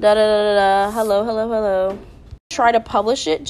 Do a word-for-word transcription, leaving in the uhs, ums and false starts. da da da da, da. Hello, hello, hello. Try to publish it. Just